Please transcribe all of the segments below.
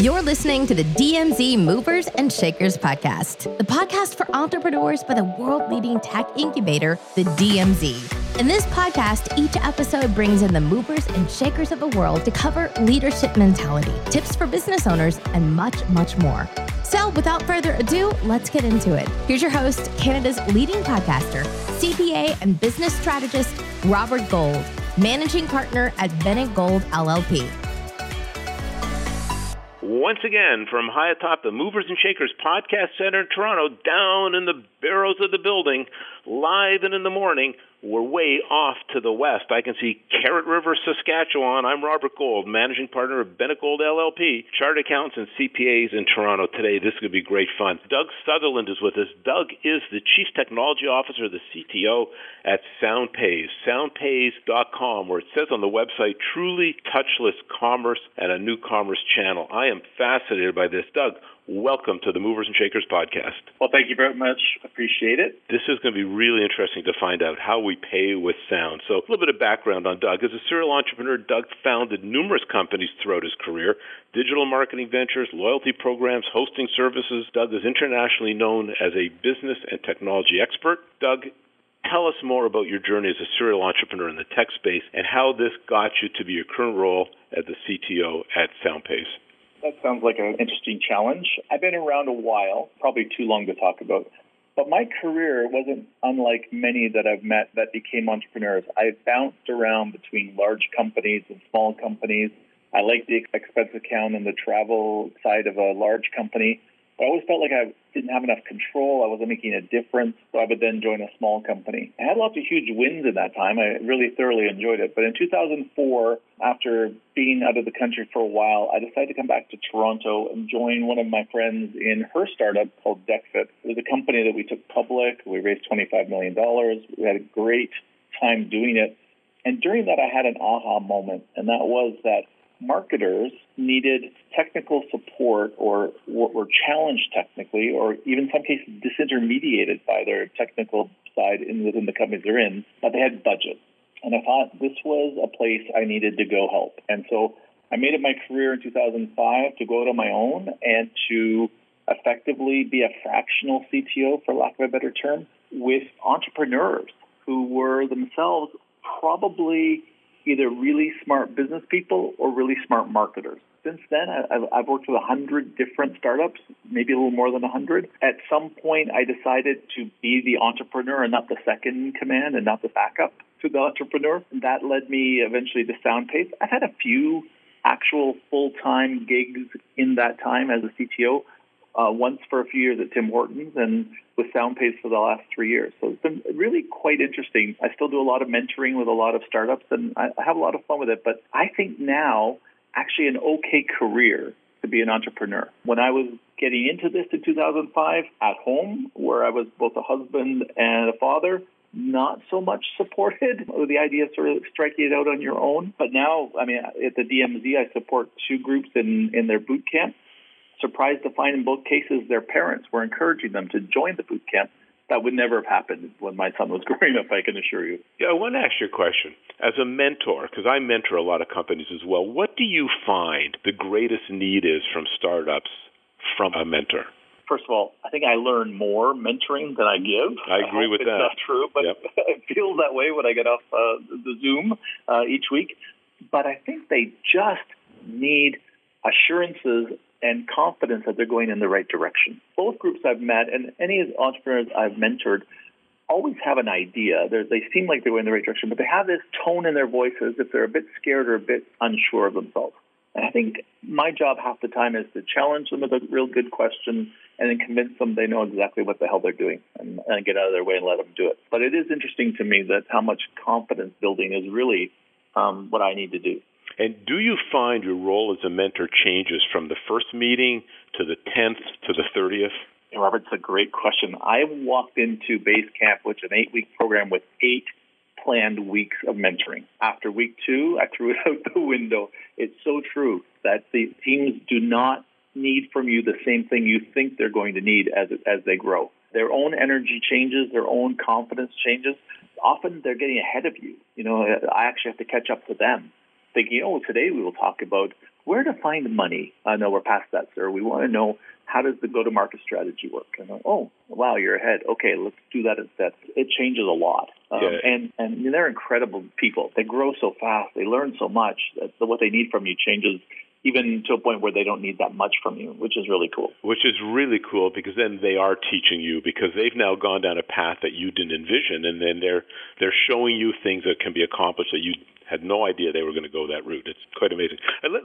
You're listening to the DMZ Movers and Shakers podcast, the podcast for entrepreneurs by the world-leading tech incubator, the DMZ. In this podcast, each episode brings in the movers and shakers of the world to cover leadership mentality, tips for business owners, and much, much more. So without further ado, let's get into it. Here's your host, Canada's leading podcaster, CPA and business strategist, Robert Gold, managing partner at Bennett Gold LLP. Once again, from high atop the Movers and Shakers Podcast Center in Toronto, down in the barrows of the building, live and in the morning, we're way off to the west. I can see Carrot River, Saskatchewan. I'm Robert Gold, managing partner of Bennett Gold LLP, chartered accountants and CPAs in Toronto. Today, this could be great fun. Doug Sutherland is with us. Doug is the Chief Technology Officer, the CTO at SoundPays, soundpays.com, where it says on the website, truly touchless commerce and a new commerce channel. I am fascinated by this. Doug, welcome to the Movers and Shakers podcast. Well, thank you very much. Appreciate it. This is going to be really interesting to find out how we pay with sound. So a little bit of background on Doug. As a serial entrepreneur, Doug founded numerous companies throughout his career, digital marketing ventures, loyalty programs, hosting services. Doug is internationally known as a business and technology expert. Doug, tell us more about your journey as a serial entrepreneur in the tech space and how this got you to be your current role as the CTO at SoundPays. That sounds like an interesting challenge. I've been around a while, probably too long to talk about. But my career wasn't unlike many that I've met that became entrepreneurs. I bounced around between large companies and small companies. I liked the expense account and the travel side of a large company. But I always felt like I didn't have enough control. I wasn't making a difference. So I would then join a small company. I had lots of huge wins in that time. I really thoroughly enjoyed it. But in 2004, after being out of the country for a while, I decided to come back to Toronto and join one of my friends in her startup called Dexfit. It was a company that we took public. We raised $25 million. We had a great time doing it. And during that, I had an aha moment. And that was that marketers needed technical support or were challenged technically or even in some cases disintermediated by their technical side within the companies they're in, but they had budget. And I thought this was a place I needed to go help. And so I made it my career in 2005 to go out on my own and to effectively be a fractional CTO, for lack of a better term, with entrepreneurs who were themselves probably either really smart business people or really smart marketers. Since then, I've worked with 100 different startups, maybe a little more than 100. At some point, I decided to be the entrepreneur and not the second command and not the backup to the entrepreneur. That led me eventually to SoundPays. I've had a few actual full-time gigs in that time as a CTO, once for a few years at Tim Hortons and with SoundPays for the last 3 years. So it's been really quite interesting. I still do a lot of mentoring with a lot of startups, and I have a lot of fun with it. But I think now, actually an okay career to be an entrepreneur. When I was getting into this in 2005 at home, where I was both a husband and a father, not so much supported. The idea of sort of striking it out on your own. But now, I mean, at the DMZ, I support two groups in their boot camp. Surprised to find in both cases their parents were encouraging them to join the boot camp. That would never have happened when my son was growing up, I can assure you. Yeah, I want to ask you a question. As a mentor, because I mentor a lot of companies as well, what do you find the greatest need is from startups from a mentor? First of all, I think I learn more mentoring than I give. I agree with that. It's not true, but yep. It feels that way when I get off the Zoom each week. But I think they just need assurances and confidence that they're going in the right direction. Both groups I've met and any entrepreneurs I've mentored always have an idea. They seem like they're going in the right direction, but they have this tone in their voices if they're a bit scared or a bit unsure of themselves. And I think my job half the time is to challenge them with a real good question and then convince them they know exactly what the hell they're doing and get out of their way and let them do it. But it is interesting to me that how much confidence building is really what I need to do. And do you find your role as a mentor changes from the first meeting to the 10th to the 30th? Hey, Robert, it's a great question. I walked into Basecamp, which is an 8-week program with 8 planned weeks of mentoring. After week 2, I threw it out the window. It's so true that the teams do not need from you the same thing you think they're going to need as they grow. Their own energy changes, their own confidence changes. Often they're getting ahead of you. You know, I actually have to catch up to them. Thinking, today we will talk about where to find money. No, we're past that, sir. We want to know, how does the go-to-market strategy work? And oh, wow, you're ahead. Okay, let's do that instead. It changes a lot. And they're incredible people. They grow so fast. They learn so much. That what they need from you changes, even to a point where they don't need that much from you, which is really cool. Which is really cool, because then they are teaching you, because they've now gone down a path that you didn't envision, and then they're showing you things that can be accomplished that you had no idea they were going to go that route. It's quite amazing. And let's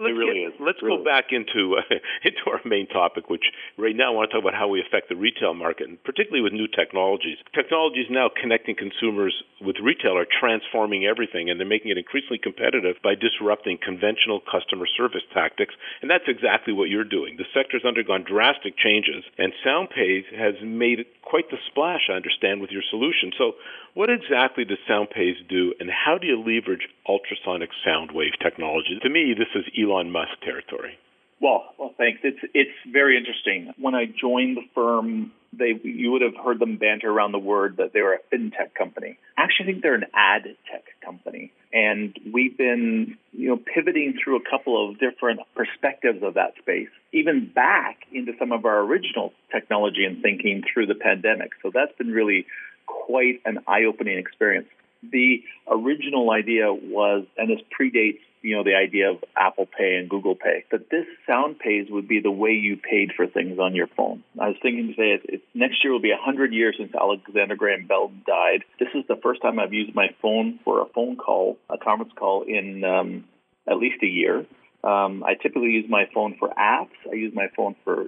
go back into our main topic, which right now I want to talk about how we affect the retail market, and particularly with new technologies. Technologies now connecting consumers with retail are transforming everything, and they're making it increasingly competitive by disrupting conventional customer service tactics, and that's exactly what you're doing. The sector's undergone drastic changes, and SoundPays has made quite the splash, I understand, with your solution. So what exactly does SoundPays do, and how do you leverage ultrasonic sound wave technology? To me, this is Elon Musk territory. Well, thanks. It's very interesting. When I joined the firm, you would have heard them banter around the word that they were a fintech company. Actually, I think they're an ad tech company. And we've been, pivoting through a couple of different perspectives of that space, even back into some of our original technology and thinking through the pandemic. So that's been really quite an eye-opening experience. The original idea was, and this predates, the idea of Apple Pay and Google Pay, that this SoundPays would be the way you paid for things on your phone. I was thinking to say next year will be 100 years since Alexander Graham Bell died. This is the first time I've used my phone for a phone call, a conference call, in at least a year. I typically use my phone for apps. I use my phone for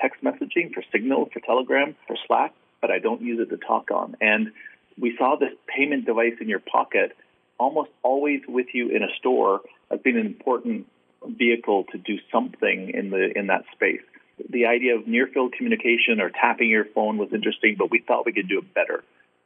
text messaging, for Signal, for Telegram, for Slack, but I don't use it to talk on. And we saw this payment device in your pocket almost always with you in a store as being an important vehicle to do something in that space. The idea of near-field communication or tapping your phone was interesting, but we thought we could do it better.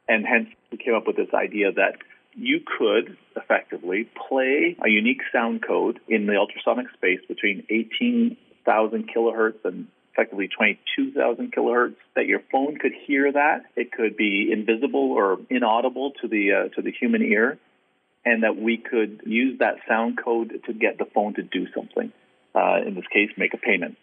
And hence, we came up with this idea that you could effectively play a unique sound code in the ultrasonic space between 18,000 kilohertz and effectively 22,000 kilohertz, that your phone could hear that. It could be invisible or inaudible to the human ear, and that we could use that sound code to get the phone to do something. In this case, make a payment.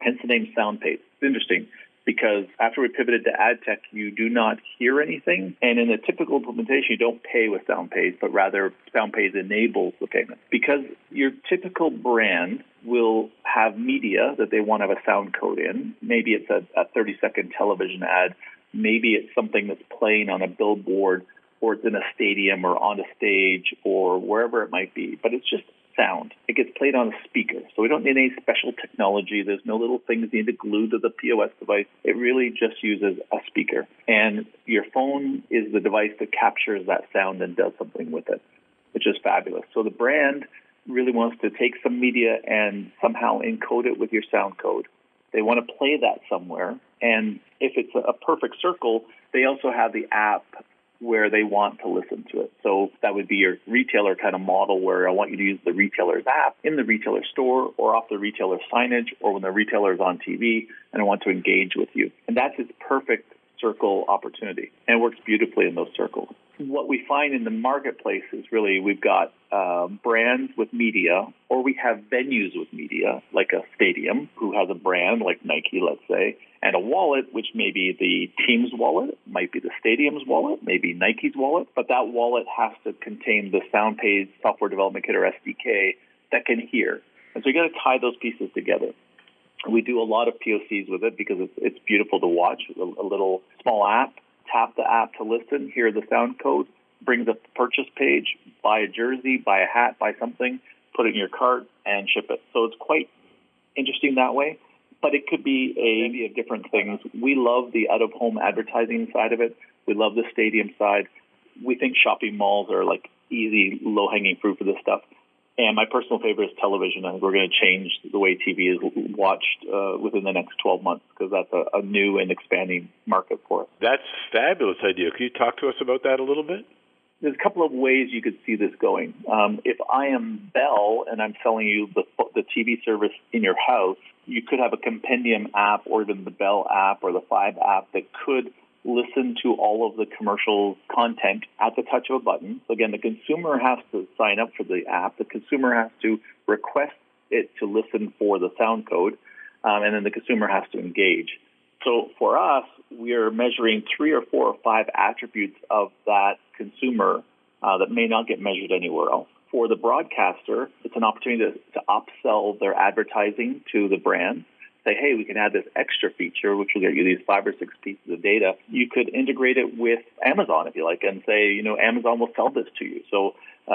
Hence the name SoundPays. It's interesting because after we pivoted to ad tech, you do not hear anything. And in a typical implementation, you don't pay with SoundPays, but rather SoundPays enables the payment. Because your typical brand will have media that they want to have a sound code in. Maybe it's a 30-second television ad. Maybe it's something that's playing on a billboard, or it's in a stadium or on a stage or wherever it might be. But it's just sound. It gets played on a speaker. So we don't need any special technology. There's no little things you need to glue to the POS device. It really just uses a speaker. And your phone is the device that captures that sound and does something with it, which is fabulous. So the brand really wants to take some media and somehow encode it with your sound code. They want to play that somewhere. And if it's a perfect circle, they also have the app where they want to listen to it. So that would be your retailer kind of model, where I want you to use the retailer's app in the retailer store or off the retailer signage or when the retailer is on TV and I want to engage with you. And that's its perfect circle opportunity, and it works beautifully in those circles. What we find in the marketplace is really we've got brands with media, or we have venues with media, like a stadium who has a brand like Nike, let's say, and a wallet, which may be the team's wallet, might be the stadium's wallet, maybe Nike's wallet, but that wallet has to contain the SoundPays software development kit or SDK that can hear. And so you got to tie those pieces together. We do a lot of POCs with it because it's beautiful to watch. A little small app, tap the app to listen, hear the sound code, brings up the purchase page, buy a jersey, buy a hat, buy something, put it in your cart, and ship it. So it's quite interesting that way. But it could be a of different things. We love the out-of-home advertising side of it. We love the stadium side. We think shopping malls are like easy, low-hanging fruit for this stuff. And my personal favorite is television. I think we're going to change the way TV is watched within the next 12 months because that's a new and expanding market for us. That's a fabulous idea. Can you talk to us about that a little bit? There's a couple of ways you could see this going. If I am Bell and I'm selling you the TV service in your house, you could have a Compendium app or even the Bell app or the Five app that could listen to all of the commercial content at the touch of a button. So again, the consumer has to sign up for the app. The consumer has to request it to listen for the sound code, and then the consumer has to engage. So for us, we are measuring 3 or 4 or 5 attributes of that consumer that may not get measured anywhere else. For the broadcaster, it's an opportunity to upsell their advertising to the brand. Say, hey, we can add this extra feature, which will get you these 5 or 6 pieces of data. You could integrate it with Amazon, if you like, and say, you know, Amazon will sell this to you. So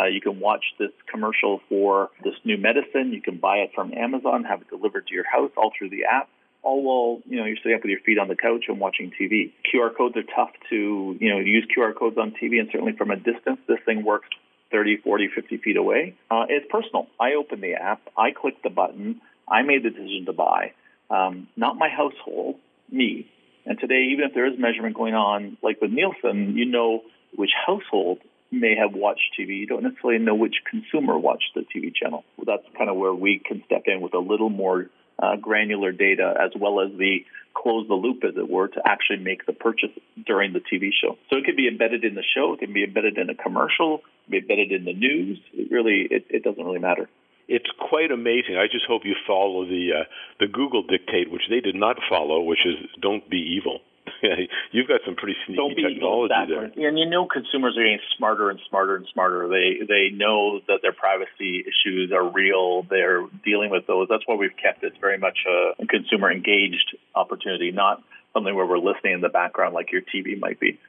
you can watch this commercial for this new medicine. You can buy it from Amazon, have it delivered to your house, all through the app, all while, you know, you're sitting up with your feet on the couch and watching TV. QR codes are tough to, you know, use QR codes on TV, and certainly from a distance, this thing works 30, 40, 50 feet away. It's personal. I open the app. I click the button. I made the decision to buy. Not my household, me. And today, even if there is measurement going on, like with Nielsen, you know which household may have watched TV. You don't necessarily know which consumer watched the TV channel. Well, that's kind of where we can step in with a little more granular data, as well as the close the loop, as it were, to actually make the purchase during the TV show. So it could be embedded in the show. It can be embedded in a commercial. It can be embedded in the news. It doesn't really matter. It's quite amazing. I just hope you follow the Google dictate, which they did not follow, which is don't be evil. You've got some pretty sneaky technology there. And you know consumers are getting smarter and smarter and smarter. They know that their privacy issues are real. They're dealing with those. That's why we've kept this very much a consumer-engaged opportunity, not something where we're listening in the background like your TV might be.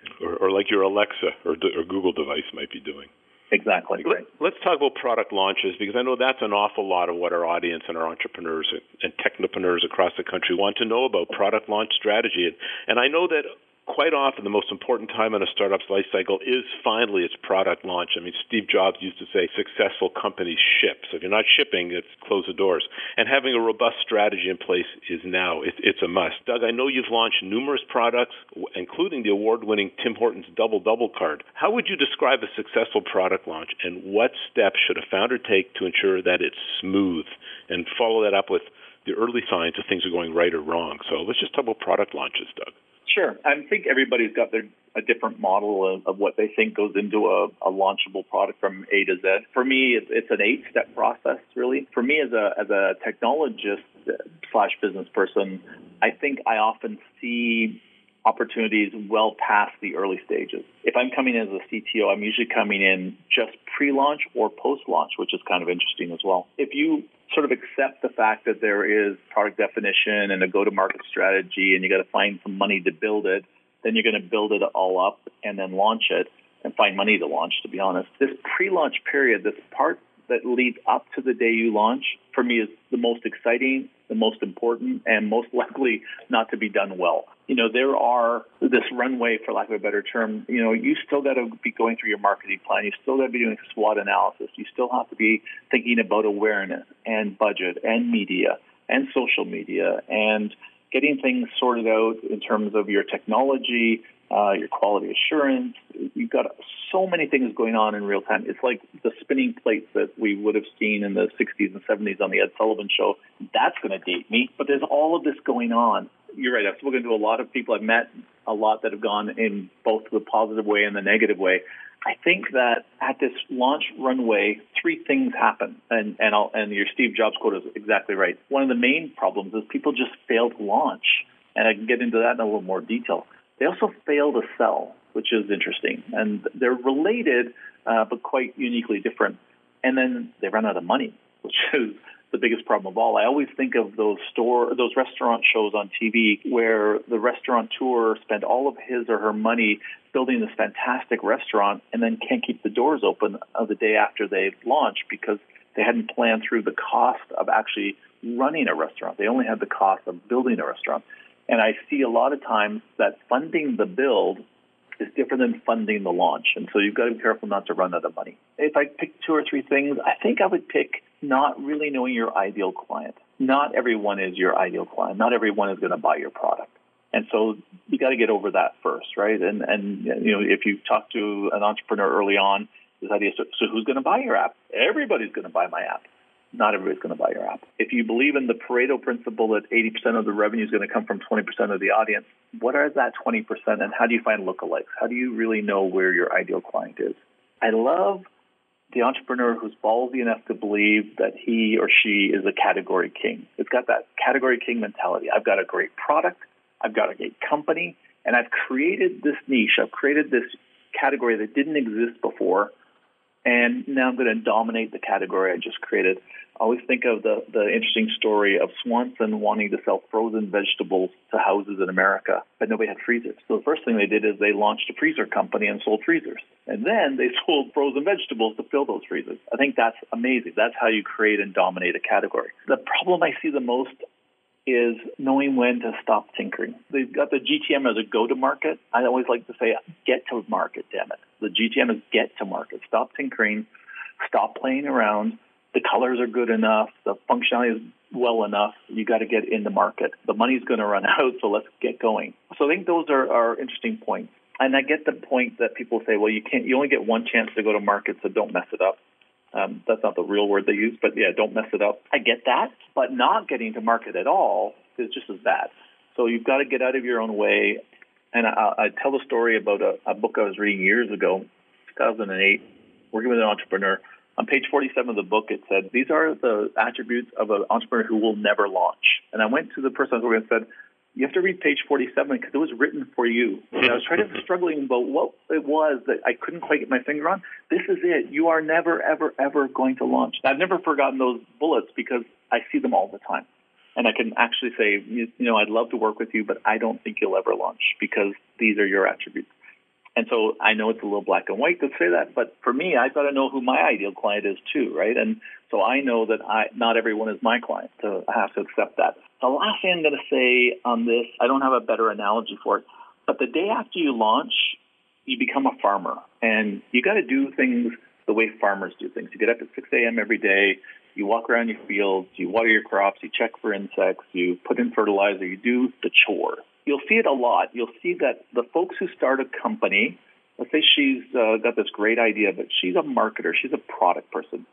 Or like your Alexa or Google device might be doing. Exactly. Let's talk about product launches, because I know that's an awful lot of what our audience and our entrepreneurs and technopreneurs across the country want to know about, product launch strategy. And I know that quite often the most important time in a startup's life cycle is finally its product launch. I mean, Steve Jobs used to say successful companies ship. So if you're not shipping, it's close the doors. And having a robust strategy in place is now. It's a must. Doug, I know you've launched numerous products, including the award-winning Tim Hortons Double Double Card. How would you describe a successful product launch, and what steps should a founder take to ensure that it's smooth? And follow that up with the early signs that things are going right or wrong. So let's just talk about product launches, Doug. Sure. I think everybody's got a different model of what they think goes into a launchable product from A to Z. For me, it's an 8-step process, really. For me, as a technologist/business person, I think I often see opportunities well past the early stages. If I'm coming in as a CTO, I'm usually coming in just pre-launch or post-launch, which is kind of interesting as well. If you sort of accept the fact that there is product definition and a go-to-market strategy, and you got to find some money to build it, then you're going to build it all up and then launch it and find money to launch, to be honest. This pre-launch period, this part that leads up to the day you launch, for me is the most exciting, the most important, and most likely not to be done well. You know, there are this runway, for lack of a better term, you know, you still got to be going through your marketing plan. You still got to be doing SWOT analysis. You still have to be thinking about awareness and budget and media and social media and getting things sorted out in terms of your technology, your quality assurance. You've got so many things going on in real time. It's like the spinning plates that we would have seen in the 60s and 70s on the Ed Sullivan Show. That's going to date me. But there's all of this going on. You're right. I've spoken to a lot of people. I've met a lot that have gone in both the positive way and the negative way. I think that at this launch runway, 3 things happen. And your Steve Jobs quote is exactly right. One of the main problems is people just fail to launch. And I can get into that in a little more detail. They also fail to sell, which is interesting. And they're related, but quite uniquely different. And then they run out of money, which is the biggest problem of all. I always think of those restaurant shows on TV where the restaurateur spent all of his or her money building this fantastic restaurant and then can't keep the doors open the day after they've launched because they hadn't planned through the cost of actually running a restaurant. They only had the cost of building a restaurant. And I see a lot of times that funding the build is different than funding the launch. And so you've got to be careful not to run out of money. If I pick 2 or 3 things, I think I would pick not really knowing your ideal client. Not everyone is your ideal client. Not everyone is going to buy your product. And so you got to get over that first, right? And you know, if you talk to an entrepreneur early on, this idea, so who's going to buy your app? Everybody's going to buy my app. Not everybody's going to buy your app. If you believe in the Pareto principle that 80% of the revenue is going to come from 20% of the audience, what are that 20%, and how do you find lookalikes? How do you really know where your ideal client is? I love the entrepreneur who's ballsy enough to believe that he or she is a category king. It's got that category king mentality. I've got a great product, I've got a great company, and I've created this niche. I've created this category that didn't exist before, and now I'm going to dominate the category I just created. I always think of the interesting story of Swanson wanting to sell frozen vegetables to houses in America, but nobody had freezers. So the first thing they did is they launched a freezer company and sold freezers. And then they sold frozen vegetables to fill those freezers. I think that's amazing. That's how you create and dominate a category. The problem I see the most is knowing when to stop tinkering. They've got the GTM as a go-to-market. I always like to say, get to market, damn it. The GTM is get to market. Stop tinkering. Stop playing around. The colors are good enough. The functionality is well enough. You got to get in the market. The money's going to run out, so let's get going. So I think those are interesting points. And I get the point that people say, well, you only get one chance to go to market, so don't mess it up. That's not the real word they use, but yeah, don't mess it up. I get that, but not getting to market at all is just as bad. So you've got to get out of your own way. And I tell the story about a book I was reading years ago, 2008, working with an entrepreneur. On page 47 of the book, it said, these are the attributes of an entrepreneur who will never launch. And I went to the person I was working with and said, you have to read page 47 because it was written for you. And I was struggling about what it was that I couldn't quite get my finger on. This is it. You are never, ever, ever going to launch. I've never forgotten those bullets because I see them all the time. And I can actually say, you know, I'd love to work with you, but I don't think you'll ever launch because these are your attributes. And so I know it's a little black and white to say that, but for me, I've got to know who my ideal client is too, right? And so I know that not everyone is my client, so I have to accept that. The last thing I'm going to say on this, I don't have a better analogy for it, but the day after you launch, you become a farmer, and you got to do things the way farmers do things. You get up at 6 a.m. every day, you walk around your fields, you water your crops, you check for insects, you put in fertilizer, you do the chore. You'll see it a lot. You'll see that the folks who start a company, let's say she's got this great idea, but she's a marketer. She's a product person.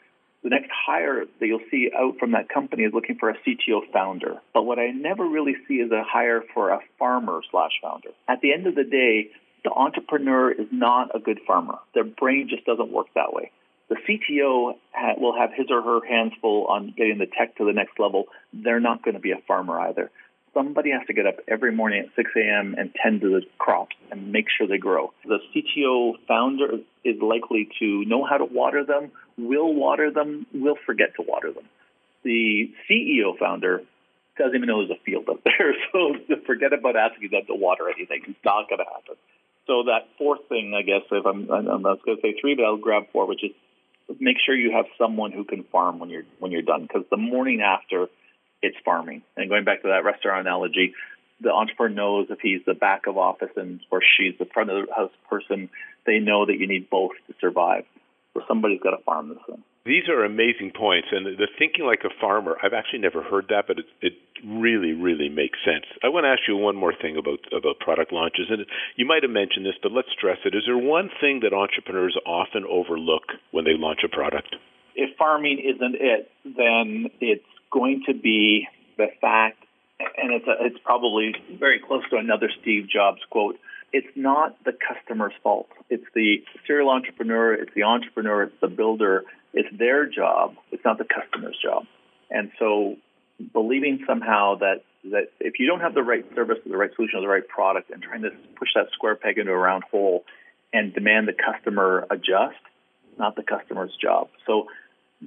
The next hire that you'll see out from that company is looking for a CTO founder. But what I never really see is a hire for a farmer/founder. At the end of the day, the entrepreneur is not a good farmer. Their brain just doesn't work that way. The CTO will have his or her hands full on getting the tech to the next level. They're not going to be a farmer either. Somebody has to get up every morning at 6 a.m. and tend to the crops and make sure they grow. The CTO founder is likely to know how to water them, will water them, will forget to water them. The CEO founder doesn't even know there's a field up there, so forget about asking them to water anything. It's not going to happen. So that fourth thing, I guess, if I'm not going to say three, but I'll grab four, which is make sure you have someone who can farm when you're done, because the morning after, it's farming. And going back to that restaurant analogy, the entrepreneur knows if he's the back of office or she's the front of the house person, they know that you need both to survive. So somebody's got to farm this thing. These are amazing points. And the thinking like a farmer, I've actually never heard that, but it really, really makes sense. I want to ask you one more thing about product launches. And you might have mentioned this, but let's stress it. Is there one thing that entrepreneurs often overlook when they launch a product? If farming isn't it, then it's going to be the fact, and it's probably very close to another Steve Jobs quote, it's not the customer's fault. It's the serial entrepreneur, it's the entrepreneur, it's the builder. It's their job. It's not the customer's job. And so believing somehow that if you don't have the right service or the right solution or the right product and trying to push that square peg into a round hole and demand the customer adjust, not the customer's job. So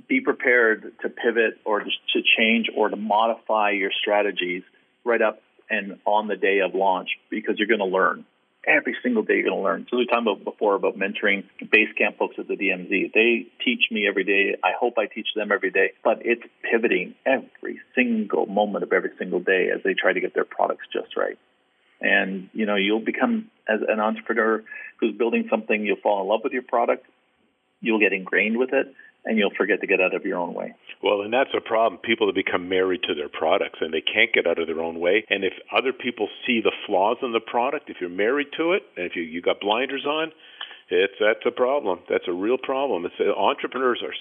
be prepared to pivot or to change or to modify your strategies right up and on the day of launch, because you're going to learn. Every single day you're going to learn. So we were talking about mentoring Basecamp folks at the DMZ. They teach me every day. I hope I teach them every day. But it's pivoting every single moment of every single day as they try to get their products just right. And, you know, you'll become, as an entrepreneur who's building something, you'll fall in love with your product. You'll get ingrained with it, and you'll forget to get out of your own way. Well, and that's a problem. People have become married to their products, and they can't get out of their own way. And if other people see the flaws in the product, if you're married to it, and if you got blinders on, that's a problem. That's a real problem. Entrepreneurs are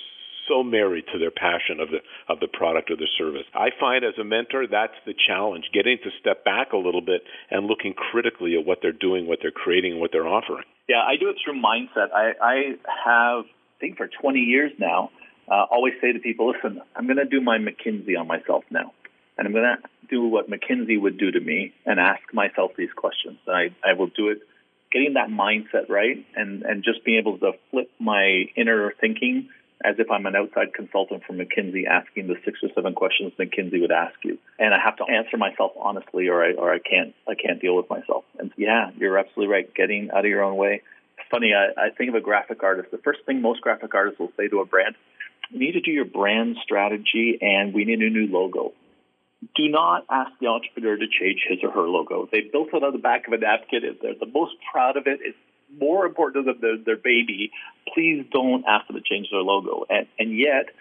so married to their passion of the product or the service. I find as a mentor, that's the challenge, getting to step back a little bit and looking critically at what they're doing, what they're creating, and what they're offering. Yeah, I do it through mindset. I have think for 20 years now, always say to people, listen, I'm going to do my McKinsey on myself now. And I'm going to do what McKinsey would do to me and ask myself these questions. And I will do it getting that mindset right and just being able to flip my inner thinking as if I'm an outside consultant from McKinsey asking the 6 or 7 questions McKinsey would ask you. And I have to answer myself honestly or I can't deal with myself. And yeah, you're absolutely right. Getting out of your own way. It's funny, I think of a graphic artist. The first thing most graphic artists will say to a brand, you need to do your brand strategy and we need a new logo. Do not ask the entrepreneur to change his or her logo. They built it on the back of a napkin. If they're the most proud of it, it's more important than their baby. Please don't ask them to change their logo. And yet,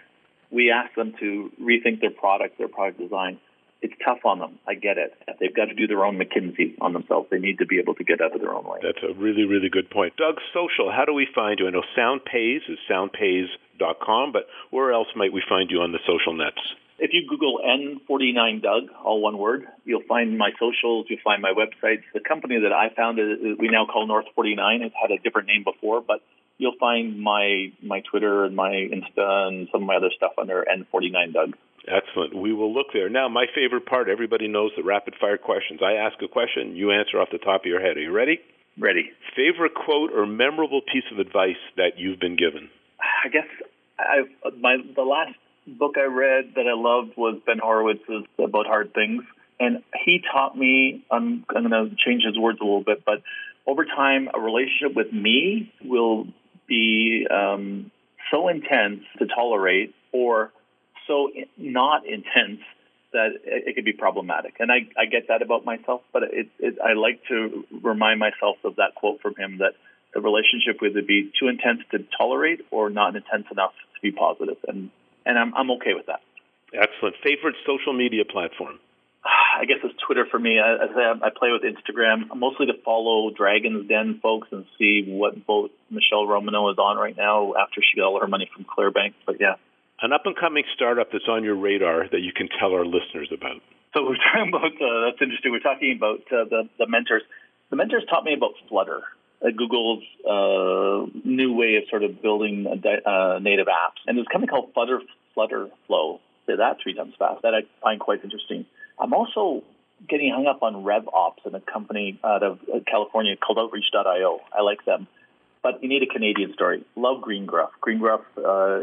we ask them to rethink their product design. It's tough on them. I get it. They've got to do their own McKinsey on themselves. They need to be able to get out of their own way. That's a really, really good point. Doug, social, how do we find you? I know SoundPays is soundpays.com, but where else might we find you on the social nets? If you Google N49Doug, all one word, you'll find my socials, you'll find my websites. The company that I founded, we now call North 49. It had a different name before, but you'll find my Twitter and my Insta and some of my other stuff under N49Doug. Excellent. We will look there. Now, my favorite part, everybody knows the rapid-fire questions. I ask a question, you answer off the top of your head. Are you ready? Ready. Favorite quote or memorable piece of advice that you've been given? I guess the last book I read that I loved was Ben Horowitz's About Hard Things. And he taught me, I'm going to change his words a little bit, but over time, a relationship with me will be so intense to tolerate or so not intense that it could be problematic. And I get that about myself, but I like to remind myself of that quote from him that the relationship would either be too intense to tolerate or not intense enough to be positive. And I'm okay with that. Excellent. Favorite social media platform? I guess it's Twitter for me. I play with Instagram, mostly to follow Dragon's Den folks and see what boat Michelle Romano is on right now after she got all her money from Clear Bank. But yeah. An up-and-coming startup that's on your radar that you can tell our listeners about. So we're talking about, that's interesting, we're talking about the mentors. The mentors taught me about Flutter, Google's new way of sort of building native apps. And there's a company called FlutterFlow. Say that 3 times fast. That I find quite interesting. I'm also getting hung up on RevOps and a company out of California called Outreach.io. I like them. But you need a Canadian story. Love Green Gruff. Green Gruff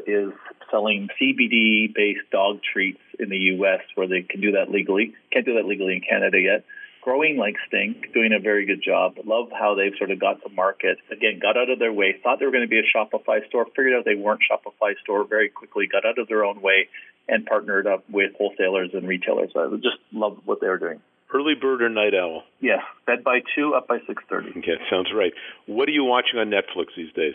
is selling CBD-based dog treats in the U.S. where they can do that legally. Can't do that legally in Canada yet. Growing like Stink, doing a very good job. Love how they've sort of got to market. Again, got out of their way, thought they were going to be a Shopify store, figured out they weren't Shopify store very quickly, got out of their own way, and partnered up with wholesalers and retailers. I just love what they were doing. Early bird or night owl? Yeah, bed by 2, up by 6:30. Okay, sounds right. What are you watching on Netflix these days?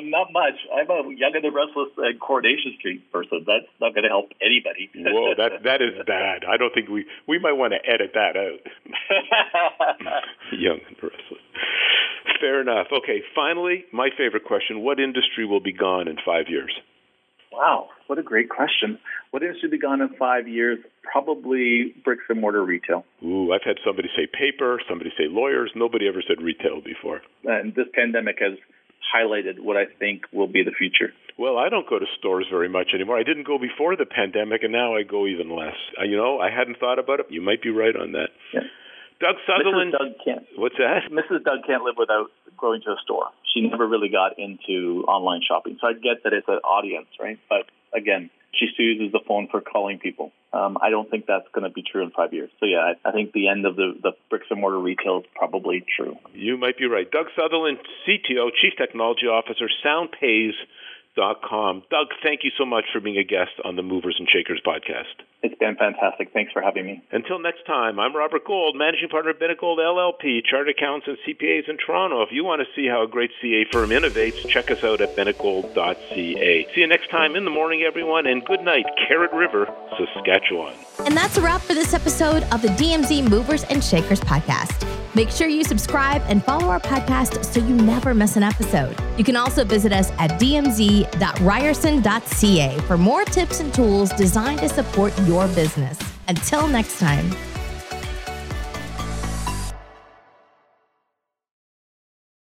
Not much. I'm a Young and the Restless and Coronation Street person. That's not going to help anybody. Whoa, that is bad. I don't think we might want to edit that out. Young and the Restless. Fair enough. Okay, finally, my favorite question. What industry will be gone in 5 years? Wow, what a great question. What industry will be gone in 5 years? Probably bricks and mortar retail. Ooh, I've had somebody say paper, somebody say lawyers. Nobody ever said retail before. And this pandemic has highlighted what I think will be the future. Well, I don't go to stores very much anymore. I didn't go before the pandemic, and now I go even less. I hadn't thought about it. You might be right on that. Yeah. Doug Sutherland. What's that? Mrs. Doug can't live without going to a store. She never really got into online shopping. So I get that it's an audience, right? But again, she still uses the phone for calling people. I don't think that's going to be true in 5 years. So, yeah, I think the end of the bricks-and-mortar retail is probably true. You might be right. Doug Sutherland, CTO, Chief Technology Officer, SoundPays.com. Doug, thank you so much for being a guest on the Movers and Shakers podcast. It's been fantastic. Thanks for having me. Until next time, I'm Robert Gold, Managing Partner at Bennett Gold LLP, Chartered Accountants and CPAs in Toronto. If you want to see how a great CA firm innovates, check us out at bennettgold.ca. See you next time in the morning, everyone, and good night, Carrot River, Saskatchewan. And that's a wrap for this episode of the DMZ Movers and Shakers podcast. Make sure you subscribe and follow our podcast so you never miss an episode. You can also visit us at dmz.ryerson.ca for more tips and tools designed to support your business. Until next time.